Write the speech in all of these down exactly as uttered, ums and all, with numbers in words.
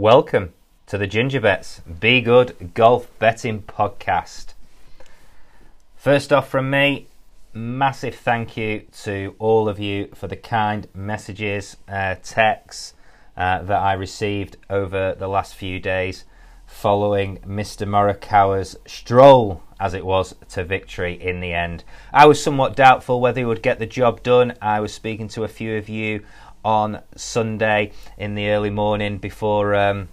Welcome to the Ginger Bets Be Good Golf Betting Podcast. First off from me, massive thank you to all of you for the kind messages, uh, texts uh, that I received over the last few days following Mister Morikawa's stroll, as it was, to victory in the end. I was somewhat doubtful whether he would get the job done. I was speaking to a few of you on Sunday in the early morning before um,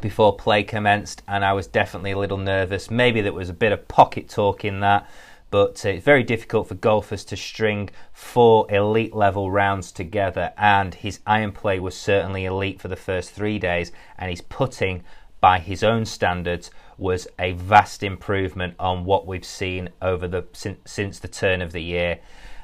before play commenced, and I was definitely a little nervous. Maybe there was a bit of pocket talk in that, but it's very difficult for golfers to string four elite level rounds together, and his iron play was certainly elite for the first three days, and his putting by his own standards was a vast improvement on what we've seen over the since, since the turn of the year.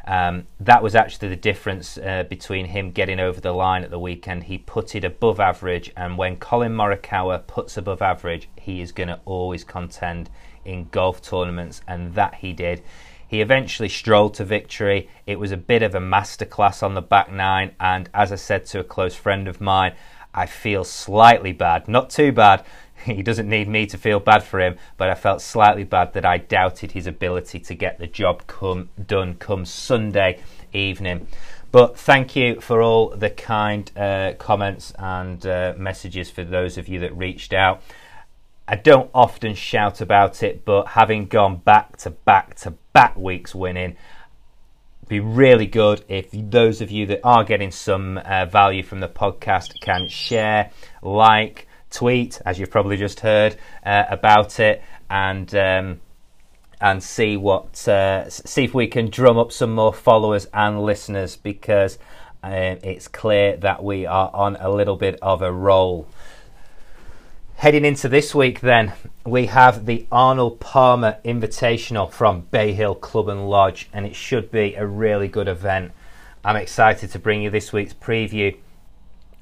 Um, that was actually the difference uh, between him getting over the line at the weekend. He putted above average, and when Colin Morikawa puts above average, he is going to always contend in golf tournaments, and that he did. He eventually strolled to victory. It was a bit of a masterclass on the back nine, and as I said to a close friend of mine, I feel slightly bad, not too bad. He doesn't need me to feel bad for him, but I felt slightly bad that I doubted his ability to get the job come, done come Sunday evening. But thank you for all the kind uh, comments and uh, messages for those of you that reached out. I don't often shout about it, but having gone back to back to back weeks winning, be really good if those of you that are getting some uh, value from the podcast can share, like, tweet, as you've probably just heard, uh, about it, and um, and see what uh, see if we can drum up some more followers and listeners, because uh, it's clear that we are on a little bit of a roll. Heading into this week, then, we have the Arnold Palmer Invitational from Bay Hill Club and Lodge, and it should be a really good event. I'm excited to bring you this week's preview.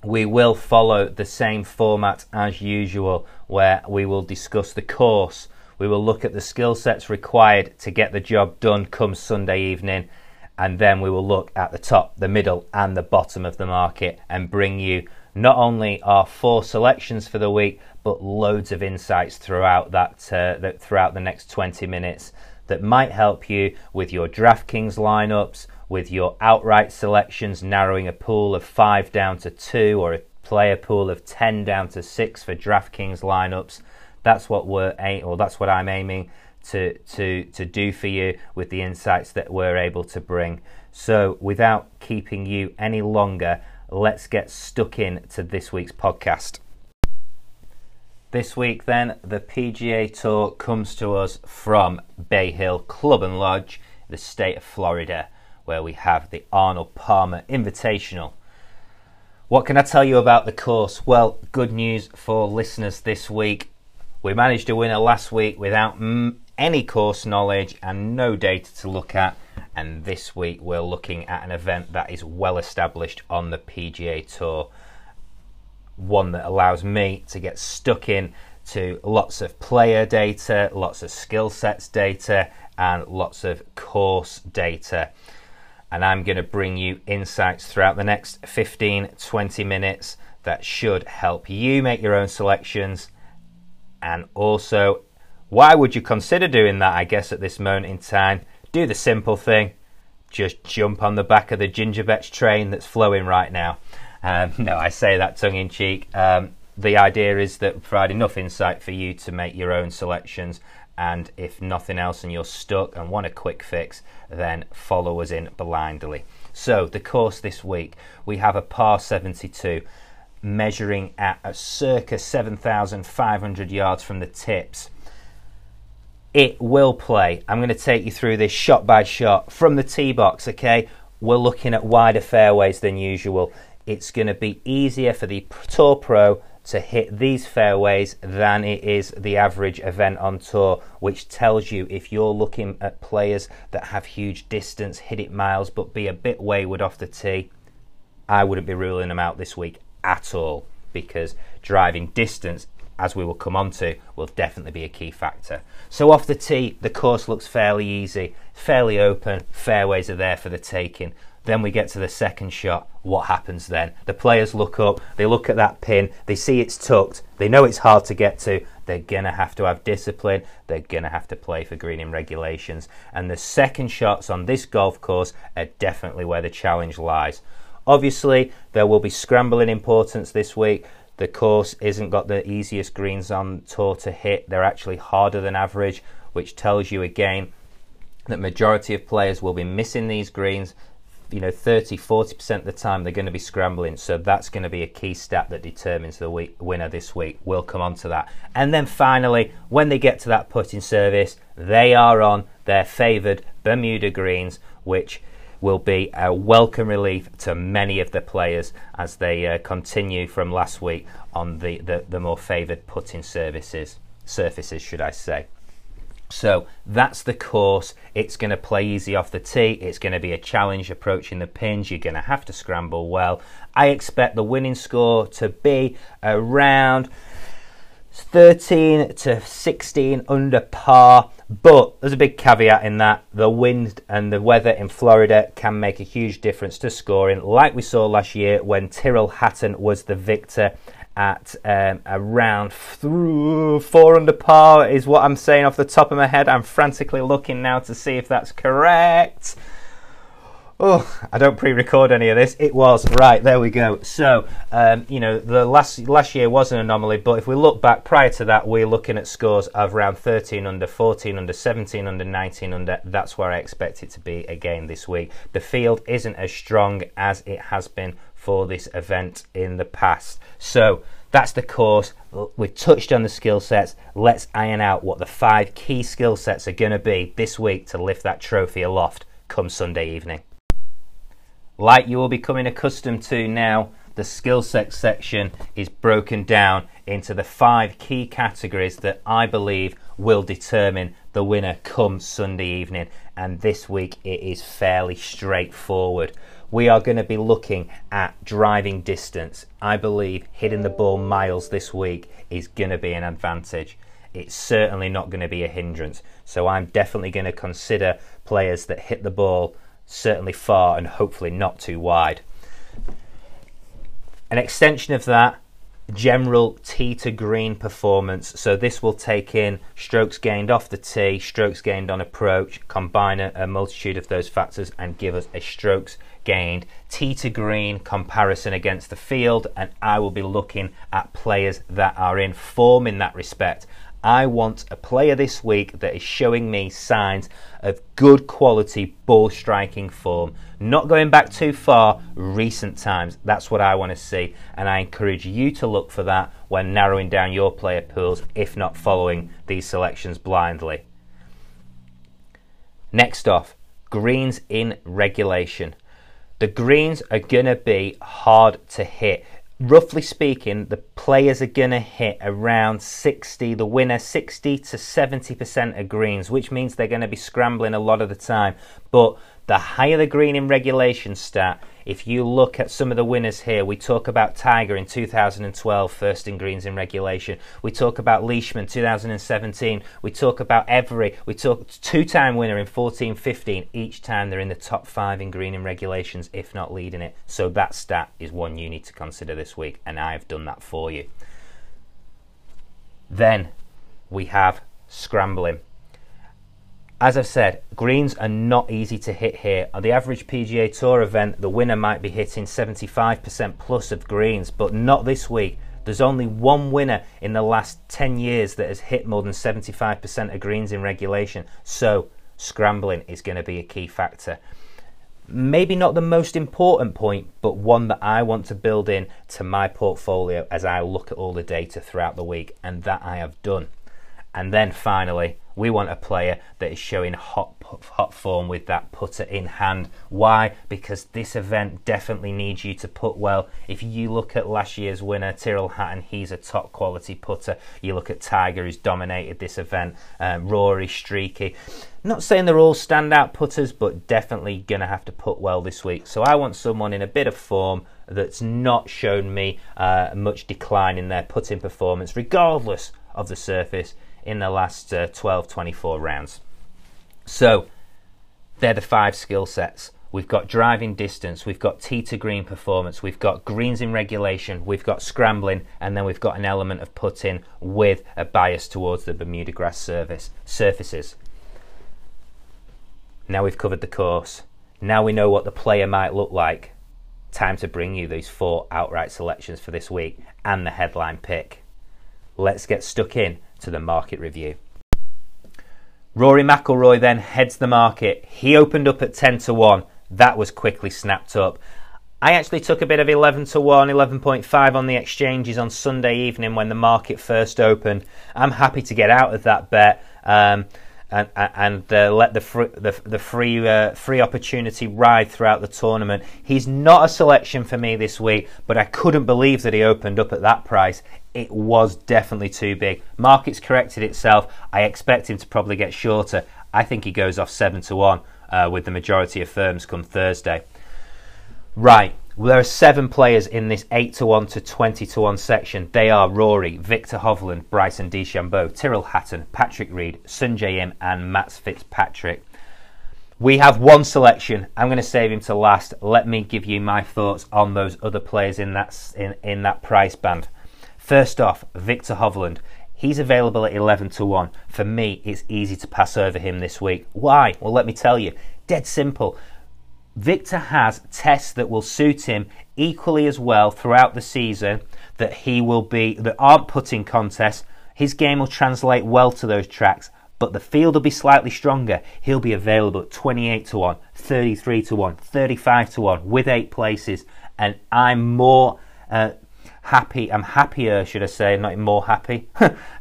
We will follow the same format as usual, where we will discuss the course, we will look at the skill sets required to get the job done come Sunday evening, and then we will look at the top, the middle and the bottom of the market, and bring you not only our four selections for the week, but loads of insights throughout that, uh, that throughout the next twenty minutes that might help you with your DraftKings lineups, with your outright selections, narrowing a pool of five down to two, or a player pool of ten down to six for DraftKings lineups. That's what we're aim- or that's what I'm aiming to to to do for you with the insights that we're able to bring. So, without keeping you any longer, let's get stuck in to this week's podcast. This week, then, the P G A Tour comes to us from Bay Hill Club and Lodge, the state of Florida, where we have the Arnold Palmer Invitational. What can I tell you about the course? Well, good news for listeners this week. We managed to win a last week without m- any course knowledge and no data to look at. And this week we're looking at an event that is well established on the P G A Tour. One that allows me to get stuck in to lots of player data, lots of skill sets data, and lots of course data. And I'm going to bring you insights throughout the next fifteen to twenty minutes that should help you make your own selections. And also, why would you consider doing that? I guess at this moment in time, do the simple thing, just jump on the back of the Ginger Bets train that's flowing right now. Um, no, I say that tongue in cheek. Um, the idea is that provide enough insight for you to make your own selections. And if nothing else and you're stuck and want a quick fix, then follow us in blindly. So the course this week, we have a par seventy-two measuring at a circa seven thousand five hundred yards from the tips. It will play. I'm going to take you through this shot by shot from the tee box, okay? We're looking at wider fairways than usual. It's going to be easier for the Tour Pro to hit these fairways than it is the average event on tour, which tells you if you're looking at players that have huge distance, hit it miles, but be a bit wayward off the tee, I wouldn't be ruling them out this week at all, because driving distance, as we will come on to, will definitely be a key factor. So off the tee, the course looks fairly easy, fairly open, fairways are there for the taking. Then we get to the second shot. What happens then? The players look up, they look at that pin, they see it's tucked, they know it's hard to get to, they're gonna have to have discipline, they're gonna have to play for green in regulations. And the second shots on this golf course are definitely where the challenge lies. Obviously, there will be scrambling importance this week. The course isn't got the easiest greens on tour to hit. They're actually harder than average, which tells you again that majority of players will be missing these greens. You know, thirty, forty percent of the time they're going to be scrambling. So that's going to be a key stat that determines the week, winner this week. We'll come on to that. And then finally, when they get to that putting service, they are on their favoured Bermuda greens, which will be a welcome relief to many of the players as they uh, continue from last week on the, the, the more favoured putting services, surfaces, should I say. So that's the course. It's going to play easy off the tee. It's going to be a challenge approaching the pins. You're going to have to scramble well. I expect the winning score to be around thirteen to sixteen under par, but there's a big caveat in that the wind and the weather in Florida can make a huge difference to scoring, like we saw last year when Tyrrell Hatton was the victor at um, around four under par is what I'm saying off the top of my head. I'm frantically looking now to see if that's correct. Oh, I don't pre-record any of this. It was right. There we go. So, um, you know, the last last year was an anomaly. But if we look back prior to that, we're looking at scores of around thirteen under, fourteen under, seventeen under, nineteen under. That's where I expect it to be again this week. The field isn't as strong as it has been for this event in the past. So that's the course. We've touched on the skill sets. Let's iron out what the five key skill sets are going to be this week to lift that trophy aloft come Sunday evening. Like you will be becoming accustomed to now, the skill set section is broken down into the five key categories that I believe will determine the winner come Sunday evening. And this week it is fairly straightforward. We are going to be looking at driving distance. I believe hitting the ball miles this week is going to be an advantage. It's certainly not going to be a hindrance. So I'm definitely going to consider players that hit the ball certainly far and hopefully not too wide. An extension of that, general tee to green performance. So this will take in strokes gained off the tee, strokes gained on approach, combine a, a multitude of those factors and give us a strokes gained tee to green comparison against the field. And I will be looking at players that are in form in that respect. I want a player this week that is showing me signs of good quality ball striking form. Not going back too far, recent times. That's what I want to see. And I encourage you to look for that when narrowing down your player pools, if not following these selections blindly. Next off, greens in regulation. The greens are going to be hard to hit. Roughly speaking, the players are going to hit around sixty, the winner sixty to seventy percent of greens, which means they're going to be scrambling a lot of the time. But the higher the green in regulation stat, if you look at some of the winners here, we talk about Tiger in two thousand twelve, first in greens in regulation. We talk about Leishman, two thousand seventeen. We talk about Every. We talk two-time winner in fourteen fifteen. Each time they're in the top five in green in regulations, if not leading it. So that stat is one you need to consider this week, and I've done that for you. Then we have scrambling. As I've said, greens are not easy to hit here. On the average P G A Tour event, the winner might be hitting seventy-five percent plus of greens, but not this week. There's only one winner in the last ten years that has hit more than seventy-five percent of greens in regulation. So scrambling is going to be a key factor. Maybe not the most important point, but one that I want to build in to my portfolio as I look at all the data throughout the week, and that I have done. And then finally, we want a player that is showing hot hot form with that putter in hand. Why? Because this event definitely needs you to putt well. If you look at last year's winner, Tyrrell Hatton, he's a top quality putter. You look at Tiger, who's dominated this event, um, Rory Streaky. Not saying they're all standout putters, but definitely going to have to putt well this week. So I want someone in a bit of form that's not shown me uh, much decline in their putting performance, regardless of the surface, in the last uh, twelve, twenty-four rounds. So they're the five skill sets. We've got driving distance, we've got tee to green performance, we've got greens in regulation, we've got scrambling, and then we've got an element of putting with a bias towards the Bermuda grass surface surfaces. Now we've covered the course. Now we know what the player might look like. Time to bring you these four outright selections for this week and the headline pick. Let's get stuck in to the market review. Rory McIlroy then heads the market. He opened up at ten to one. That was quickly snapped up. I actually took a bit of eleven to one, eleven point five on the exchanges on Sunday evening when the market first opened. I'm happy to get out of that bet um, and, and uh, let the free, the, the free, uh, free opportunity ride throughout the tournament. He's not a selection for me this week, but I couldn't believe that he opened up at that price. It was definitely too big. Market's corrected itself. I expect him to probably get shorter. I think he goes off seven to one uh, with the majority of firms come Thursday. Right, well, there are seven players in this eight to one to twenty to one section. They are Rory, Victor Hovland, Bryson DeChambeau, Tyrrell Hatton, Patrick Reed, Sun Jae Im and Mats Fitzpatrick. We have one selection. I'm going to save him to last. Let me give you my thoughts on those other players in that, in, in that price band. First off, Victor Hovland. He's available at eleven to one. For me, it's easy to pass over him this week. Why? Well, let me tell you. Dead simple. Victor has tests that will suit him equally as well throughout the season that he will be, that aren't putting contests. His game will translate well to those tracks, but the field will be slightly stronger. He'll be available at twenty-eight to one, thirty-three to one, thirty-five to one with eight places, and I'm more uh, Happy, I'm happier, should I say, not more happy,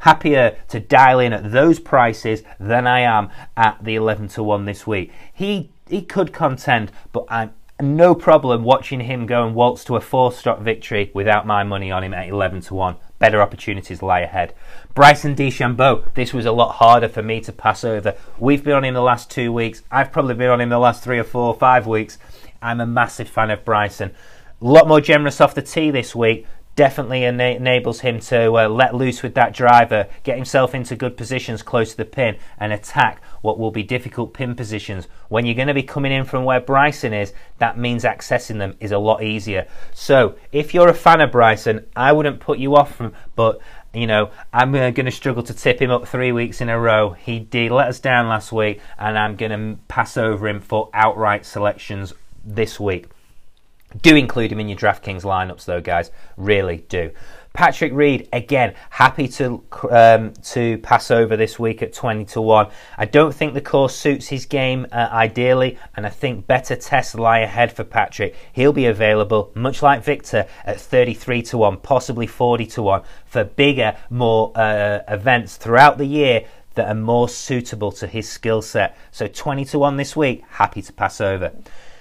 happier to dial in at those prices than I am at the eleven to one this week. He he could contend, but I'm no problem watching him go and waltz to a four-stroke victory without my money on him at eleven to one. Better opportunities lie ahead. Bryson DeChambeau, this was a lot harder for me to pass over. We've been on him the last two weeks. I've probably been on him the last three or four or five weeks. I'm a massive fan of Bryson. A lot more generous off the tee this week. Definitely enables him to uh, let loose with that driver, get himself into good positions close to the pin and attack what will be difficult pin positions. When you're going to be coming in from where Bryson is, that means accessing them is a lot easier. So if you're a fan of Bryson, I wouldn't put you off from, but you know, I'm uh, going to struggle to tip him up three weeks in a row. He did let us down last week and I'm going to pass over him for outright selections this week. Do include him in your DraftKings lineups, though, guys. Really do. Patrick Reed, again, happy to um, to pass over this week at twenty to one. I don't think the course suits his game uh, ideally, and I think better tests lie ahead for Patrick. He'll be available, much like Victor, at thirty-three to one, possibly forty to one, for bigger, more uh, events throughout the year that are more suitable to his skill set. So twenty to one this week, happy to pass over.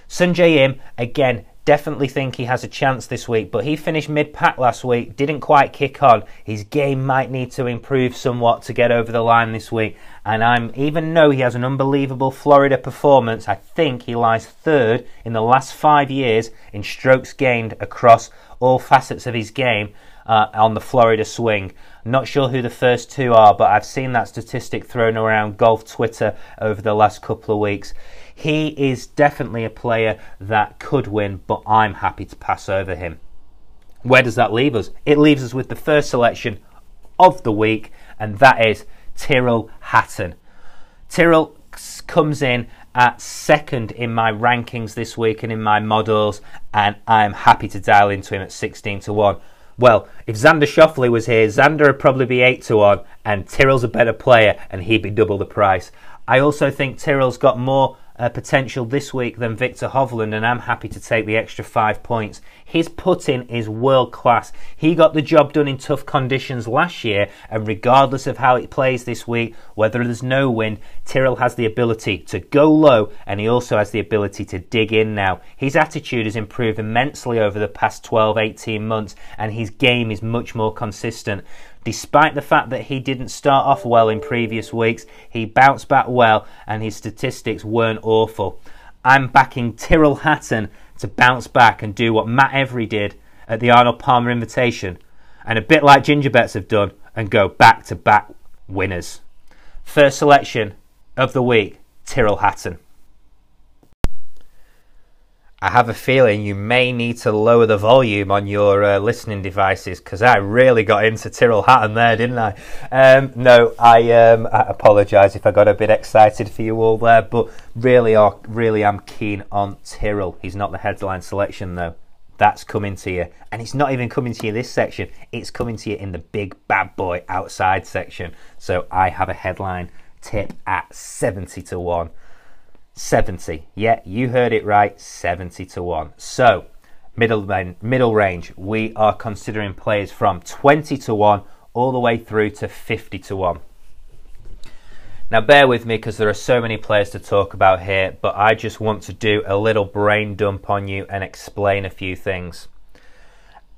Sun Jae Im, again, definitely think he has a chance this week, but he finished mid-pack last week, didn't quite kick on. His game might need to improve somewhat to get over the line this week. And I'm even though he has an unbelievable Florida performance, I think he lies third in the last five years in strokes gained across all facets of his game uh, on the Florida swing. Not sure who the first two are, but I've seen that statistic thrown around golf Twitter over the last couple of weeks. He is definitely a player that could win, but I'm happy to pass over him. Where does that leave us? It leaves us with the first selection of the week, and that is Tyrrell Hatton. Tyrrell comes in at second in my rankings this week and in my models, and I'm happy to dial into him at sixteen to one. Well, if Xander Shoffley was here, Xander would probably be eight to one, and Tyrrell's a better player, and he'd be double the price. I also think Tyrrell's got more Uh, potential this week than Victor Hovland, and I'm happy to take the extra five points. His putting is world class. He got the job done in tough conditions last year, and regardless of how it plays this week, whether there's no wind, Tyrrell has the ability to go low, and he also has the ability to dig in now. His attitude has improved immensely over the past twelve, eighteen months, and his game is much more consistent. Despite the fact that he didn't start off well in previous weeks, he bounced back well and his statistics weren't awful. I'm backing Tyrrell Hatton to bounce back and do what Matt Every did at the Arnold Palmer Invitational, and a bit like Ginger Bets have done, and go back-to-back winners. First selection of the week, Tyrrell Hatton. I have a feeling you may need to lower the volume on your uh, listening devices, because I really got into Tyrrell Hatton there, didn't I? Um, no, I, um, I apologise if I got a bit excited for you all there, but really, are, really am keen on Tyrrell. He's not the headline selection, though. That's coming to you. And it's not even coming to you this section. It's coming to you in the big bad boy outside section. So I have a headline tip at seventy to one. seventy. Yeah, you heard it right. seventy to one. So middle, middle range, we are considering players from twenty to one all the way through to fifty to one. Now bear with me because there are so many players to talk about here, but I just want to do a little brain dump on you and explain a few things.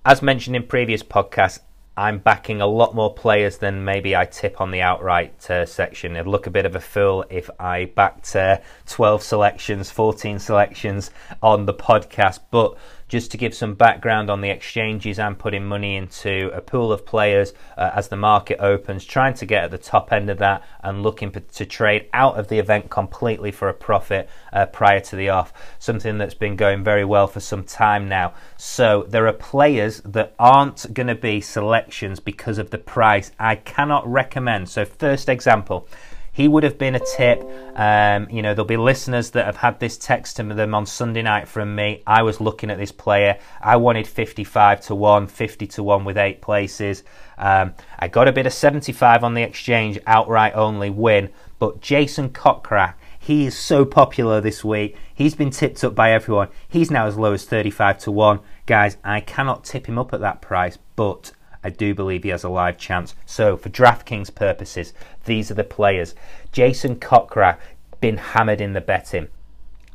As mentioned in previous podcasts, I'm backing a lot more players than maybe I tip on the outright uh, section. It'd look a bit of a fool if I backed uh, twelve selections, fourteen selections on the podcast. But just to give some background on the exchanges, I'm putting money into a pool of players uh, as the market opens, trying to get at the top end of that and looking for, to trade out of the event completely for a profit uh, prior to the off. Something that's been going very well for some time now. So there are players that aren't going to be selected because of the price. I cannot recommend. So first example, he would have been a tip. Um, you know, there'll be listeners that have had this text to them on Sunday night from me. I was looking at this player. I wanted fifty-five to one, fifty to one with eight places. Um, I got a bit of seventy-five on the exchange, outright only win. But Jason Kokrak, he is so popular this week. He's been tipped up by everyone. He's now as low as thirty-five to one. Guys, I cannot tip him up at that price, but I do believe he has a live chance. So for DraftKings purposes, these are the players. Jason Kokrak, been hammered in the betting.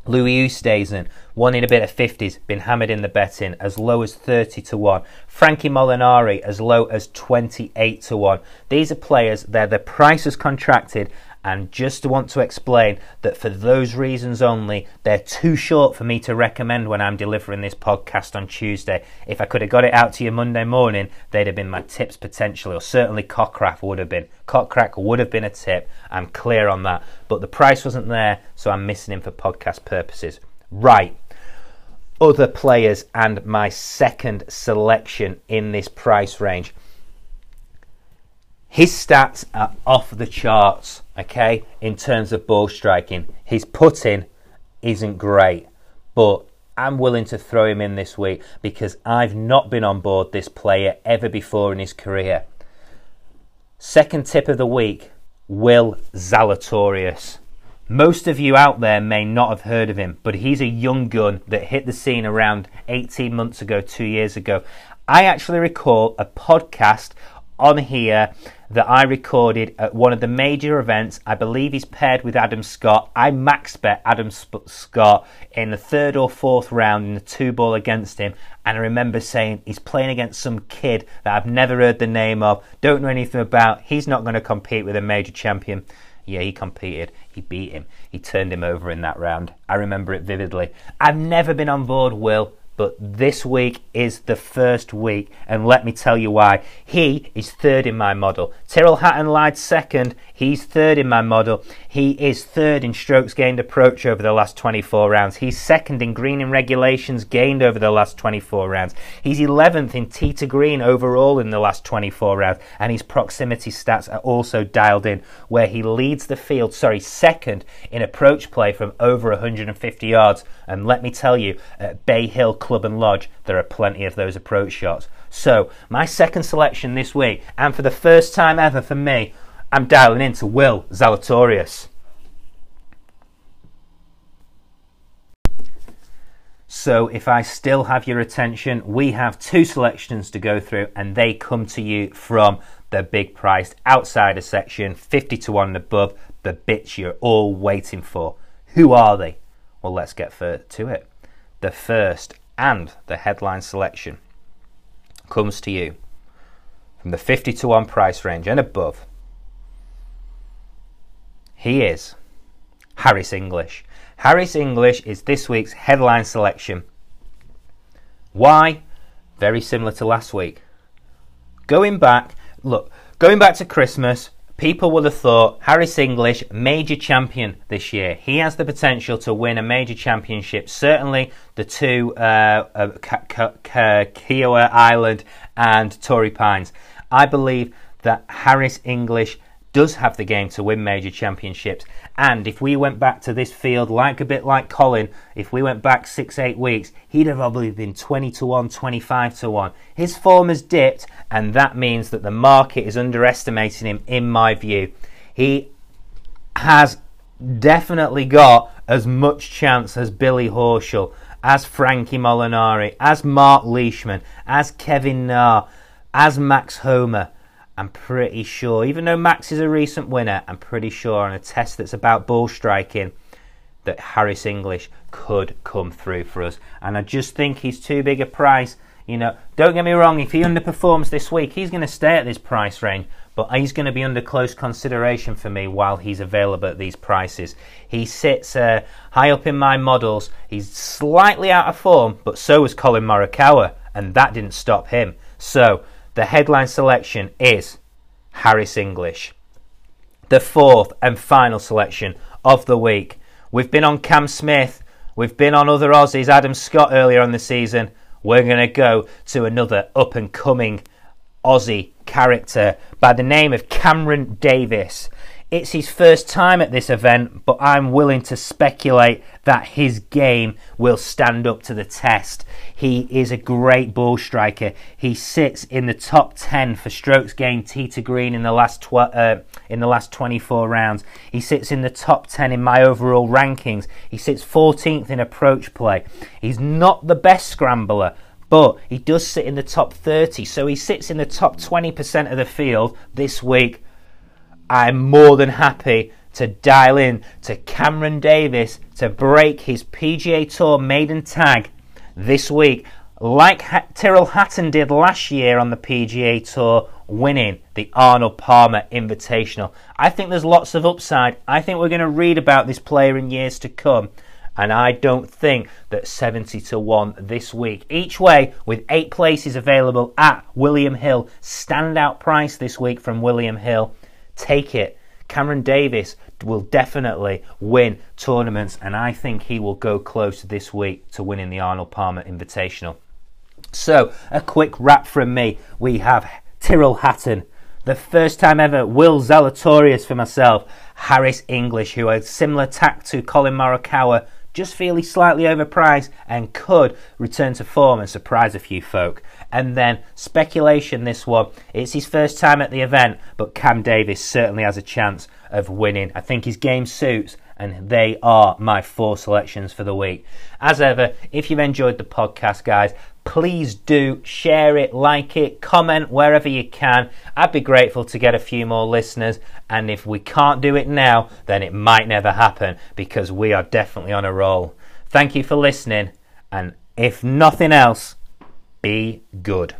Louis Osteen, wanting a bit of fifties, been hammered in the betting, as low as thirty to one. Frankie Molinari, as low as twenty-eight to one. These are players, they're the price has contracted, and just want to explain that for those reasons only, they're too short for me to recommend when I'm delivering this podcast on Tuesday. If I could have got it out to you Monday morning, they'd have been my tips potentially, or certainly Kokrak would have been. Kokrak would have been a tip, I'm clear on that. But the price wasn't there, so I'm missing him for podcast purposes. Right, other players and my second selection in this price range. His stats are off the charts, okay, in terms of ball striking. His putting isn't great, but I'm willing to throw him in this week because I've not been on board this player ever before in his career. Second tip of the week, Will Zalatoris. Most of you out there may not have heard of him, but he's a young gun that hit the scene around eighteen months ago, two years ago. I actually recall a podcast on here that I recorded at one of the major events. I believe he's paired with Adam Scott. I max bet Adam Sp- Scott in the third or fourth round in the two ball against him. And I remember saying he's playing against some kid that I've never heard the name of, don't know anything about. He's not going to compete with a major champion. Yeah, he competed. He beat him. He turned him over in that round. I remember it vividly. I've never been on board, Will. But this week is the first week, and let me tell you why. He is third in my model. Tyrrell Hatton lied second. He's third in my model. He is third in strokes gained approach over the last twenty-four rounds. He's second in green in regulations gained over the last twenty-four rounds. He's eleventh in tee to green overall in the last twenty-four rounds. And his proximity stats are also dialed in, where he leads the field, sorry, second in approach play from over one hundred fifty yards. And let me tell you, at Bay Hill Club and Lodge, there are plenty of those approach shots. So my second selection this week, and for the first time ever for me, I'm dialing into Will Zalatoris. So if I still have your attention, we have two selections to go through, and they come to you from the big priced outsider section, fifty to one and above, the bits you're all waiting for. Who are they? Well, let's get to it. The first and the headline selection comes to you from the fifty to one price range and above. He is Harris English. Harris English is this week's headline selection. Why? Very similar to last week. Going back, look, going back to Christmas, People would have thought Harris English, major champion this year. He has the potential to win a major championship. Certainly the two, uh, uh, K- K- K- Kiowa Island and Torrey Pines. I believe that Harris English does have the game to win major championships. And if we went back to this field, like a bit like Colin, if we went back six, eight weeks, he'd have probably been twenty to one, twenty-five to one. His form has dipped, and that means that the market is underestimating him, in my view. He has definitely got as much chance as Billy Horschel, as Frankie Molinari, as Mark Leishman, as Kevin Na, as Max Homer. I'm pretty sure, even though Max is a recent winner, I'm pretty sure on a test that's about ball striking that Harris English could come through for us. And I just think he's too big a price. You know, don't get me wrong, if he underperforms this week, he's going to stay at this price range, but he's going to be under close consideration for me while he's available at these prices. He sits uh, high up in my models. He's slightly out of form, but so was Colin Morikawa, and that didn't stop him. So the headline selection is Harris English. The fourth and final selection of the week. We've been on Cam Smith. We've been on other Aussies, Adam Scott earlier on the season. We're going to go to another up-and-coming Aussie character by the name of Cameron Davis. It's his first time at this event, but I'm willing to speculate that his game will stand up to the test. He is a great ball striker. He sits in the top ten for strokes gained tee to green in the last tw- uh, in the last twenty-four rounds. He sits in the top ten in my overall rankings. He sits fourteenth in approach play. He's not the best scrambler, but he does sit in the top thirty. So he sits in the top twenty percent of the field this week. I'm more than happy to dial in to Cameron Davis to break his P G A Tour maiden tag this week, like Tyrrell Hatton did last year on the P G A Tour, winning the Arnold Palmer Invitational. I think there's lots of upside. I think we're going to read about this player in years to come. And I don't think that seventy to one this week. Each way, with eight places available at William Hill. Standout price this week from William Hill. Take it. Cameron Davis will definitely win tournaments, and I think he will go close this week to winning the Arnold Palmer Invitational. So, a quick wrap from me. We have Tyrrell Hatton, the first time ever Will Zalatoris for myself, Harris English, who had similar tack to Colin Morikawa, just feel he's slightly overpriced and could return to form and surprise a few folk. And then speculation this one. It's his first time at the event, but Cam Davis certainly has a chance of winning. I think his game suits, and they are my four selections for the week. As ever, if you've enjoyed the podcast, guys, please do share it, like it, comment wherever you can. I'd be grateful to get a few more listeners. And if we can't do it now, then it might never happen, because we are definitely on a roll. Thank you for listening. And if nothing else, be good.